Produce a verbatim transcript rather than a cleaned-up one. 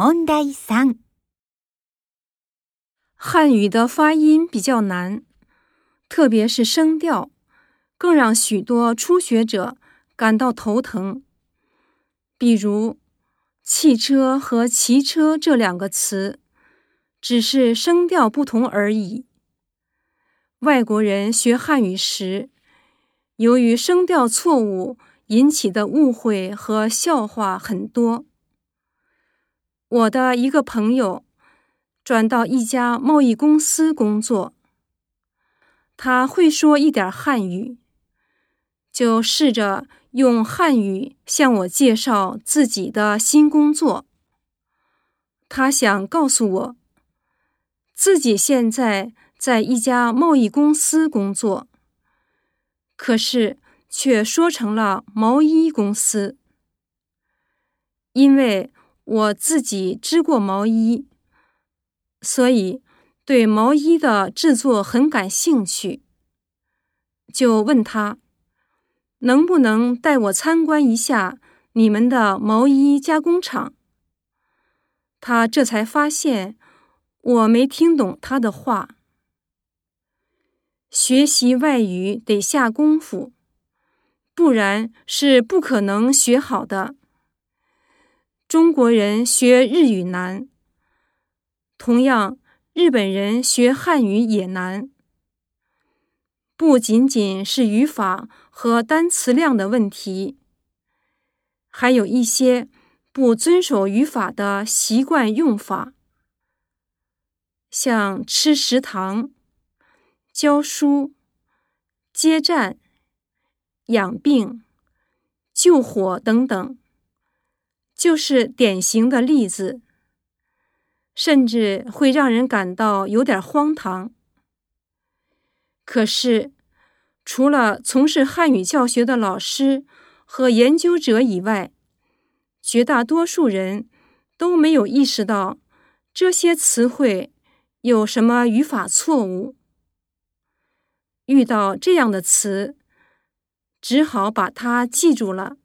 問題さん。汉语的发音比较难，特别是声调，更让许多初学者感到头疼。比如汽车和骑车这两个词，只是声调不同而已。外国人学汉语时，由于声调错误引起的误会和笑话很多。我的一个朋友转到一家贸易公司工作，他会说一点汉语，就试着用汉语向我介绍自己的新工作。他想告诉我，自己现在在一家贸易公司工作，可是却说成了毛衣公司。因为我自己织过毛衣，所以对毛衣的制作很感兴趣，就问他能不能带我参观一下你们的毛衣加工厂。他这才发现我没听懂他的话。学习外语得下功夫，不然是不可能学好的。中国人学日语难，同样日本人学汉语也难。不仅仅是语法和单词量的问题，还有一些不遵守语法的习惯用法，像吃食堂、教书、接站、养病、救火等等，就是典型的例子，甚至会让人感到有点荒唐。可是，除了从事汉语教学的老师和研究者以外，绝大多数人都没有意识到这些词汇有什么语法错误。遇到这样的词，只好把它记住了。